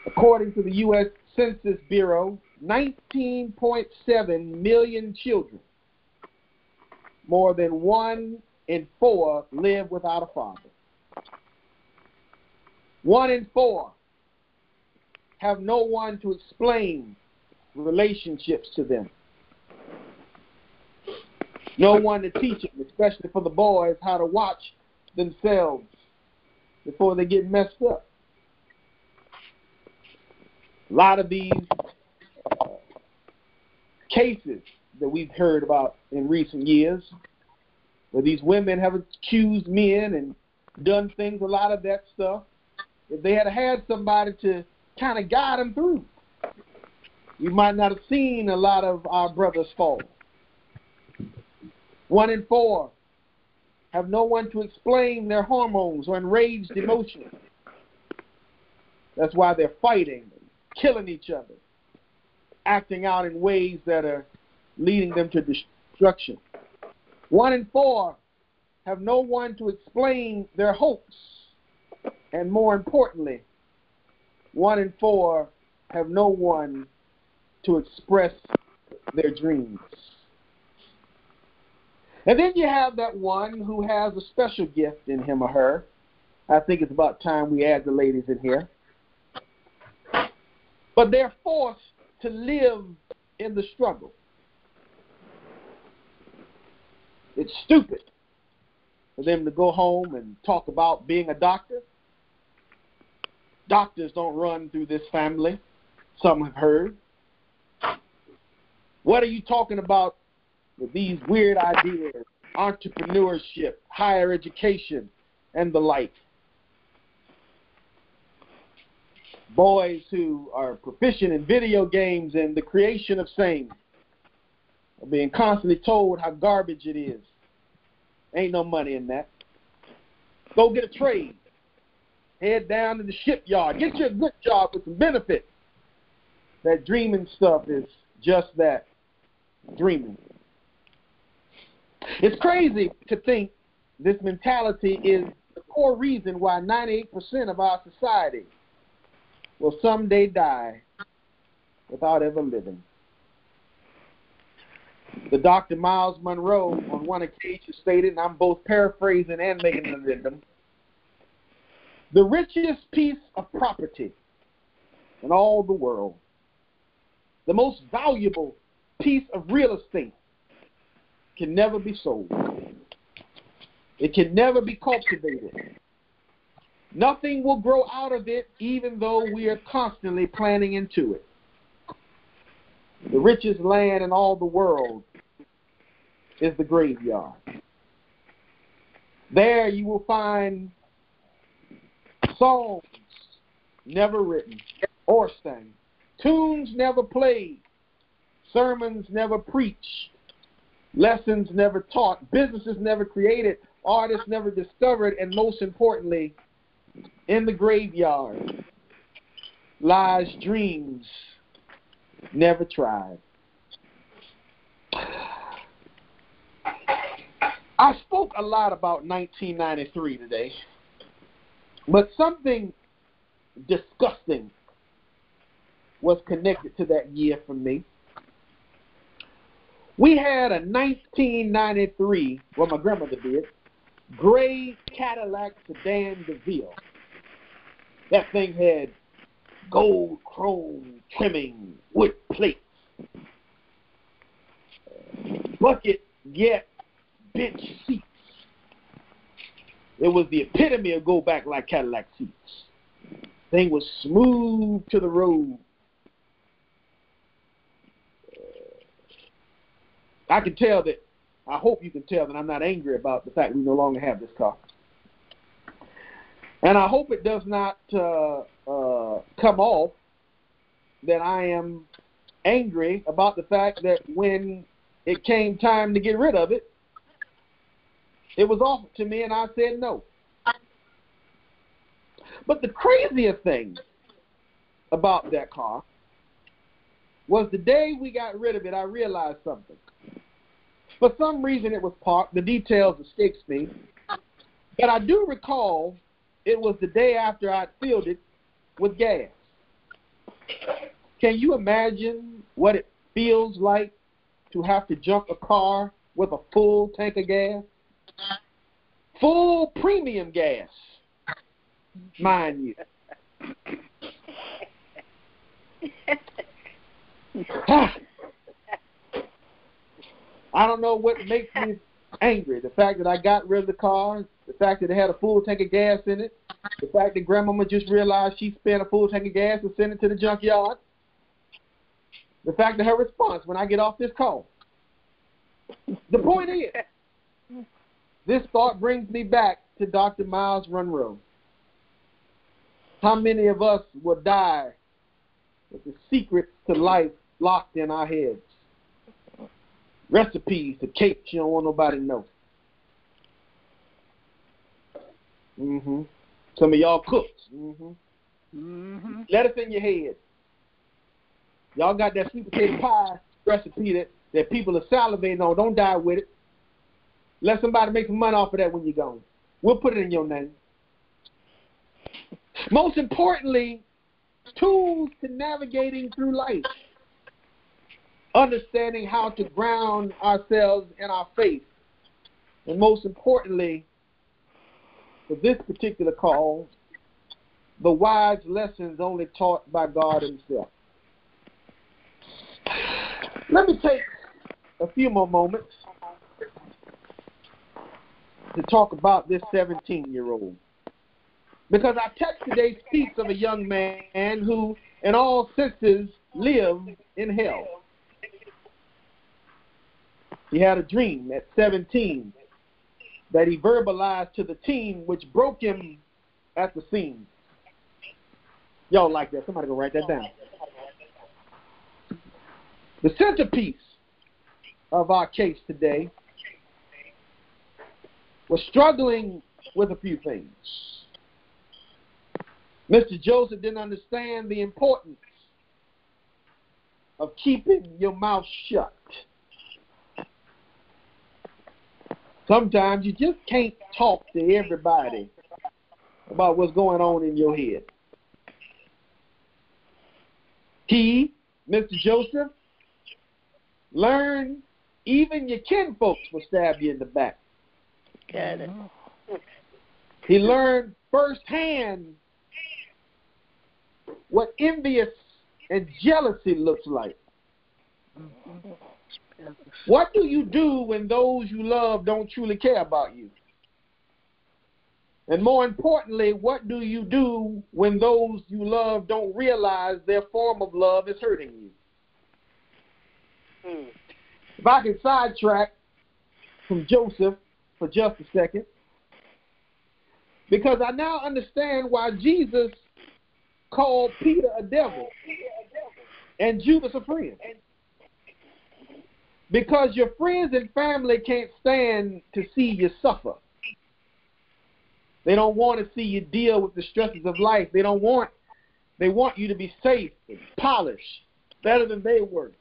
According to the U S Census Bureau, nineteen point seven million children, more than one in four, live without a father. One in four have no one to explain relationships to them. No one to teach them, especially for the boys, how to watch themselves before they get messed up. A lot of these uh, cases that we've heard about in recent years, where these women have accused men and done things, a lot of that stuff, if they had had somebody to kind of guide them through, you might not have seen a lot of our brothers fall. One in four have no one to explain their hormones or enraged emotions. That's why they're fighting, killing each other, acting out in ways that are leading them to destruction. One in four have no one to explain their hopes. And more importantly, one in four have no one to express their dreams. And then you have that one who has a special gift in him or her. I think it's about time we add the ladies in here. But they're forced to live in the struggle. It's stupid for them to go home and talk about being a doctor Doctors don't run through this family, some have heard. What are you talking about with these weird ideas, entrepreneurship, higher education, and the like? Boys who are proficient in video games and the creation of same are being constantly told how garbage it is. Ain't no money in that. Go get a trade. Head down to the shipyard. Get you a good job with some benefits. That dreaming stuff is just that, dreaming. It's crazy to think this mentality is the core reason why ninety-eight percent of our society will someday die without ever living. The Doctor Miles Monroe on one occasion stated, and I'm both paraphrasing and making an addendum, the richest piece of property in all the world, the most valuable piece of real estate, can never be sold. It can never be cultivated. Nothing will grow out of it, even though we are constantly planting into it. The richest land in all the world is the graveyard. There you will find songs never written or sang, tunes never played, sermons never preached, lessons never taught, businesses never created, artists never discovered, and most importantly, in the graveyard lies dreams never tried. I spoke a lot about nineteen ninety-three today, but something disgusting was connected to that year for me. We had a nineteen ninety-three, well, my grandmother did, gray Cadillac Sedan DeVille. That thing had gold chrome trimming, wood plates, bucket yet bench seats. It was the epitome of go back like Cadillac seats. Thing was smooth to the road. I can tell that, I hope you can tell that I'm not angry about the fact we no longer have this car. And I hope it does not uh, uh, come off that I am angry about the fact that when it came time to get rid of it, it was offered to me and I said no. But the craziest thing about that car was the day we got rid of it, I realized something. For some reason it was parked. The details escapes me. But I do recall it was the day after I filled it with gas. Can you imagine what it feels like to have to jump a car with a full tank of gas? Full premium gas, mind you. I don't know what makes me angry. The fact that I got rid of the car, the fact that it had a full tank of gas in it, the fact that Grandmama just realized she spent a full tank of gas and sent it to the junkyard, the fact that her response when I get off this call. The point is, this thought brings me back to Doctor Miles Monroe. How many of us will die with the secrets to life locked in our heads? Recipes to cakes you don't want nobody to know. Mm-hmm. Some of y'all cooks. Mm-hmm. Mm-hmm. Let us in your head. Y'all got that sweet potato pie recipe that, that people are salivating on. Don't die with it. Let somebody make some money off of that when you're gone. We'll put it in your name. Most importantly, tools to navigating through life. Understanding how to ground ourselves in our faith. And most importantly, for this particular call, the wise lessons only taught by God himself. Let me take a few more moments to talk about this seventeen-year-old. because I touched today's feet of a young man who, in all senses, lived in hell. He had a dream at seventeen that he verbalized to the team, which broke him at the seams. Y'all like that? Somebody go write that down. The centerpiece of our case today was struggling with a few things. Mister Joseph didn't understand the importance of keeping your mouth shut. Sometimes you just can't talk to everybody about what's going on in your head. He, Mister Joseph, learned even your kinfolks will stab you in the back. Got it. He learned firsthand what envious and jealousy looks like. What do you do when those you love don't truly care about you? And more importantly, what do you do when those you love don't realize their form of love is hurting you? Hmm. If I could sidetrack from Joseph for just a second, because I now understand why Jesus called Peter a devil and Judas a friend. Because your friends and family can't stand to see you suffer. They don't want to see you deal with the stresses of life. They don't want, they want you to be safe and polished, better than they were.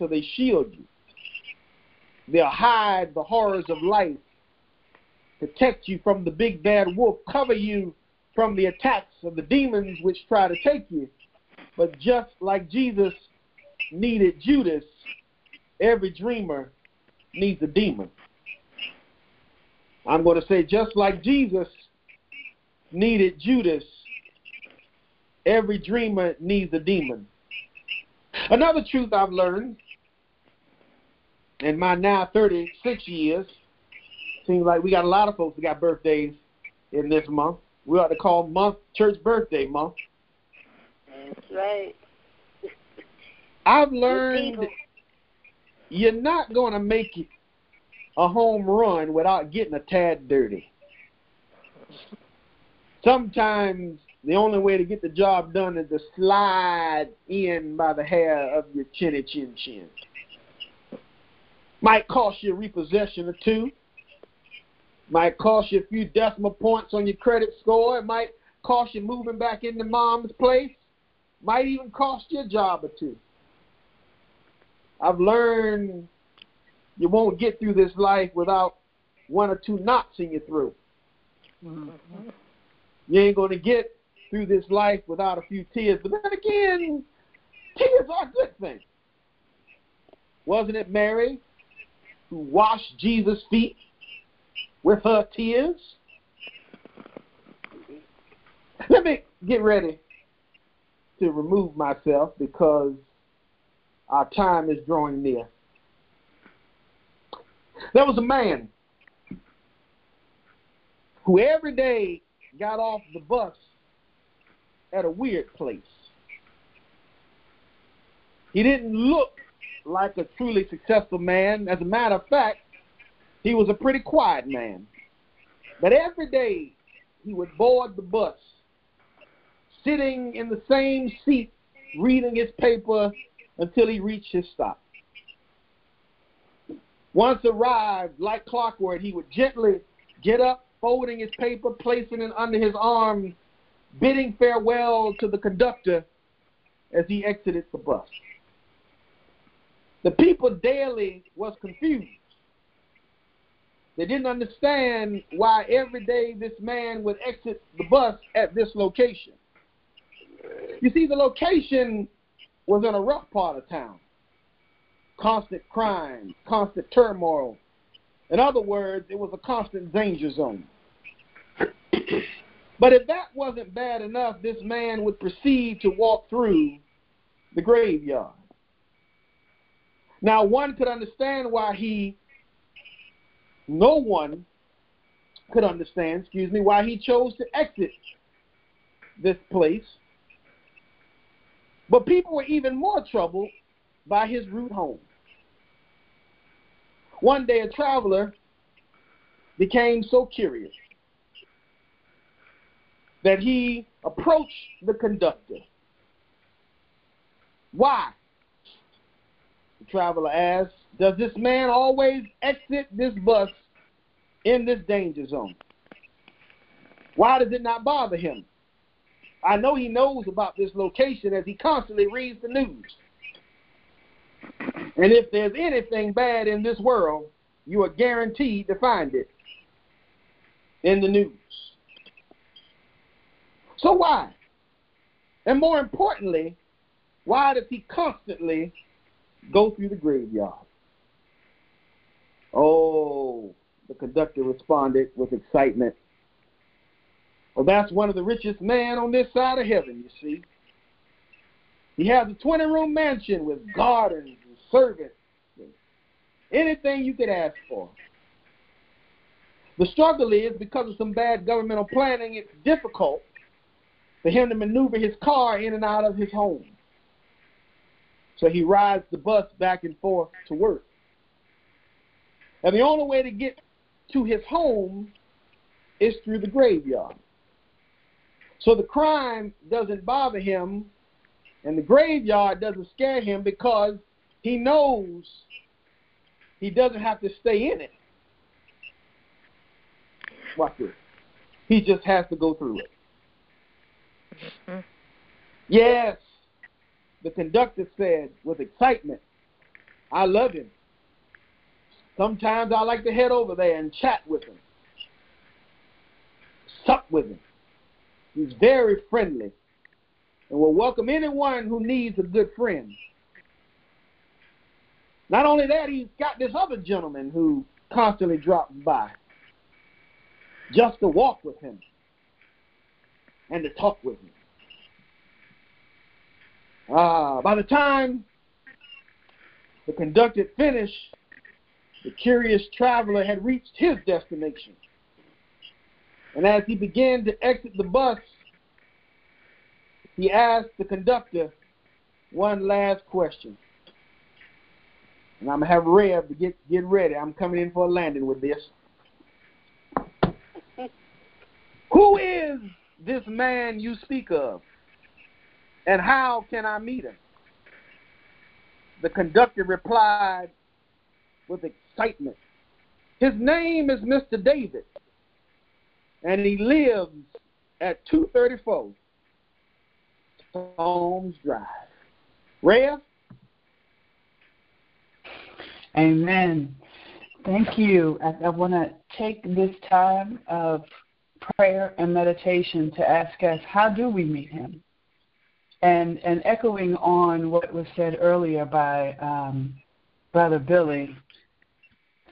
So they shield you. They'll hide the horrors of life, protect you from the big bad wolf, cover you from the attacks of the demons which try to take you. But just like Jesus needed Judas, every dreamer needs a demon. I'm going to say, just like Jesus needed Judas, every dreamer needs a demon. Another truth I've learned in my now thirty-six years, seems like we got a lot of folks that got birthdays in this month. We ought to call month Church Birthday Month. That's right. I've learned you're not going to make it a home run without getting a tad dirty. Sometimes the only way to get the job done is to slide in by the hair of your chinny chin chin. Might cost you a repossession or two. Might cost you a few decimal points on your credit score. It might cost you moving back into mom's place. Might even cost you a job or two. I've learned you won't get through this life without one or two knots in your throat. Mm-hmm. You ain't going to get through this life without a few tears. But then again, tears are a good thing. Wasn't it Mary who washed Jesus' feet with her tears? Let me get ready to remove myself because our time is drawing near. There was a man who every day got off the bus at a weird place. He didn't look like a truly successful man. As a matter of fact, he was a pretty quiet man. But every day he would board the bus, sitting in the same seat, reading his paper until he reached his stop. Once arrived, like clockwork, he would gently get up, folding his paper, placing it under his arm, bidding farewell to the conductor as he exited the bus. The people daily was confused. They didn't understand why every day this man would exit the bus at this location. You see, the location was in a rough part of town. Constant crime, constant turmoil. In other words, it was a constant danger zone. But if that wasn't bad enough, this man would proceed to walk through the graveyard. Now, one could understand why he, no one could understand, excuse me, why he chose to exit this place. But people were even more troubled by his route home. One day a traveler became so curious that he approached the conductor. Why? The traveler asked, does this man always exit this bus in this danger zone? Why does it not bother him? I know he knows about this location as he constantly reads the news. And if there's anything bad in this world, you are guaranteed to find it in the news. So why? And more importantly, why does he constantly go through the graveyard? Oh, the conductor responded with excitement. Well, that's one of the richest men on this side of heaven, you see. He has a twenty-room mansion with gardens and servants and anything you could ask for. The struggle is, because of some bad governmental planning, it's difficult for him to maneuver his car in and out of his home. So he rides the bus back and forth to work. And the only way to get to his home is through the graveyard. So the crime doesn't bother him, and the graveyard doesn't scare him, because he knows he doesn't have to stay in it. Watch this. He just has to go through it. Mm-hmm. Yes, the conductor said with excitement, I love him. Sometimes I like to head over there and chat with him, sup with him. He's very friendly and will welcome anyone who needs a good friend. Not only that, he's got this other gentleman who constantly drops by just to walk with him and to talk with him. Ah, by the time the conductor finished, the curious traveler had reached his destination. And as he began to exit the bus, he asked the conductor one last question. And I'm going to have Rev to get, get ready. I'm coming in for a landing with this. Who is this man you speak of? And how can I meet him? The conductor replied with excitement. His name is Mister David. And he lives at two thirty-four Tom's Drive. Rev? Amen. Thank you. I, I want to take this time of prayer and meditation to ask us, how do we meet him? And and echoing on what was said earlier by um, Brother Billy,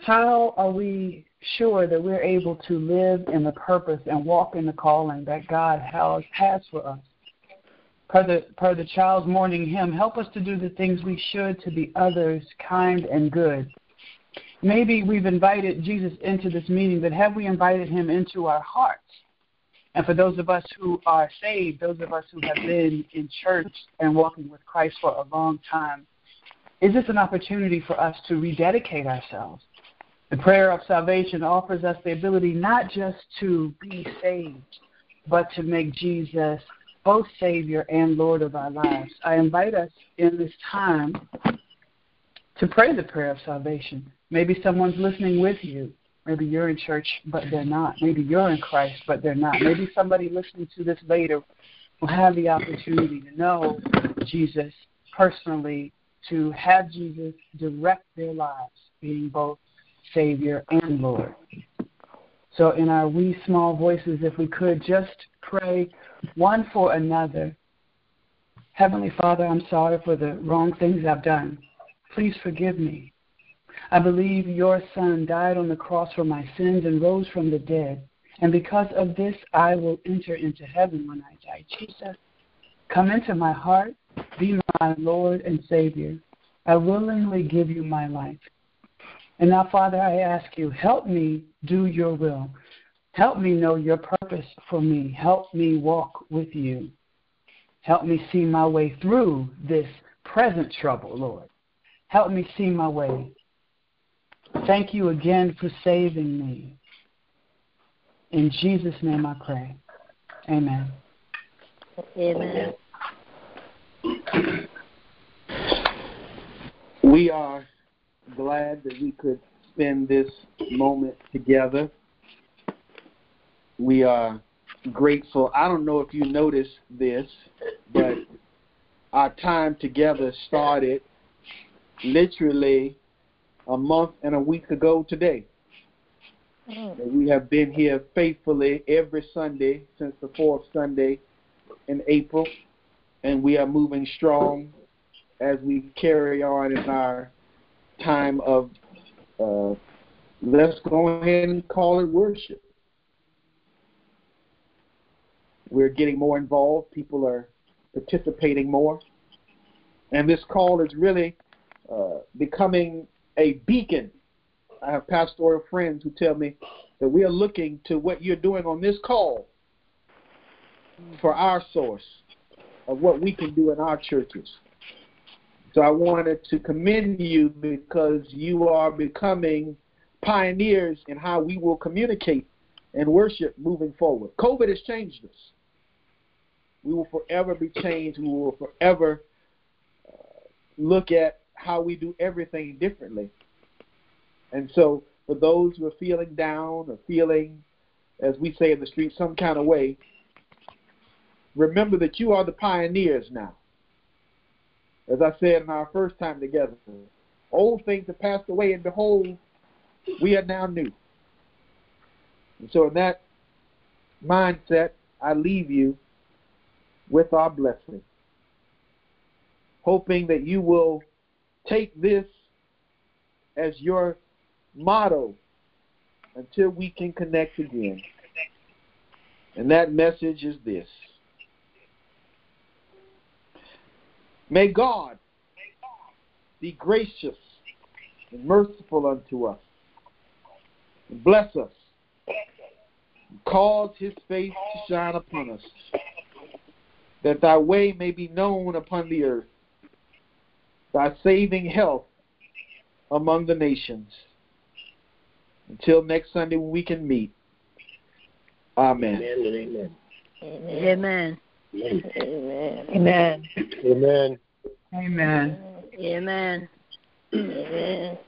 how are we sure that we're able to live in the purpose and walk in the calling that God has for us? Per the, per the child's morning hymn, help us to do the things we should, to be others kind and good. Maybe we've invited Jesus into this meeting, but have we invited him into our hearts? And for those of us who are saved, those of us who have been in church and walking with Christ for a long time, is this an opportunity for us to rededicate ourselves? The prayer of salvation offers us the ability not just to be saved, but to make Jesus both Savior and Lord of our lives. I invite us in this time to pray the prayer of salvation. Maybe someone's listening with you. Maybe you're in church, but they're not. Maybe you're in Christ, but they're not. Maybe somebody listening to this later will have the opportunity to know Jesus personally, to have Jesus direct their lives, being both Savior and Lord. So in our wee small voices, if we could just pray one for another. Heavenly Father, I'm sorry for the wrong things I've done. Please forgive me. I believe your Son died on the cross for my sins and rose from the dead. And because of this, I will enter into heaven when I die. Jesus, come into my heart, be my Lord and Savior. I willingly give you my life. And now, Father, I ask you, help me do your will. Help me know your purpose for me. Help me walk with you. Help me see my way through this present trouble, Lord. Help me see my way. Thank you again for saving me. In Jesus' name I pray. Amen. Amen. We are glad that we could spend this moment together. We are grateful. I don't know if you noticed this, but our time together started literally a month and a week ago today. We have been here faithfully every Sunday since the fourth Sunday in April, and we are moving strong as we carry on in our time of, uh, let's go ahead and call it worship. We're getting more involved. People are participating more. And this call is really uh, becoming a beacon. I have pastoral friends who tell me that we are looking to what you're doing on this call for our source of what we can do in our churches. So I wanted to commend you because you are becoming pioneers in how we will communicate and worship moving forward. COVID has changed us. We will forever be changed. We will forever uh, look at how we do everything differently. And so for those who are feeling down or feeling, as we say in the street, some kind of way, remember that you are the pioneers now. As I said in our first time together, old things have passed away, and behold, we are now new. And so in that mindset, I leave you with our blessing, hoping that you will take this as your motto until we can connect again. And that message is this. May God be gracious and merciful unto us, and bless us, and cause his face to shine upon us, that thy way may be known upon the earth, thy saving health among the nations. Until next Sunday when we can meet. Amen. Amen. Amen. Amen. Amen. Amen. Amen. Amen. Amen.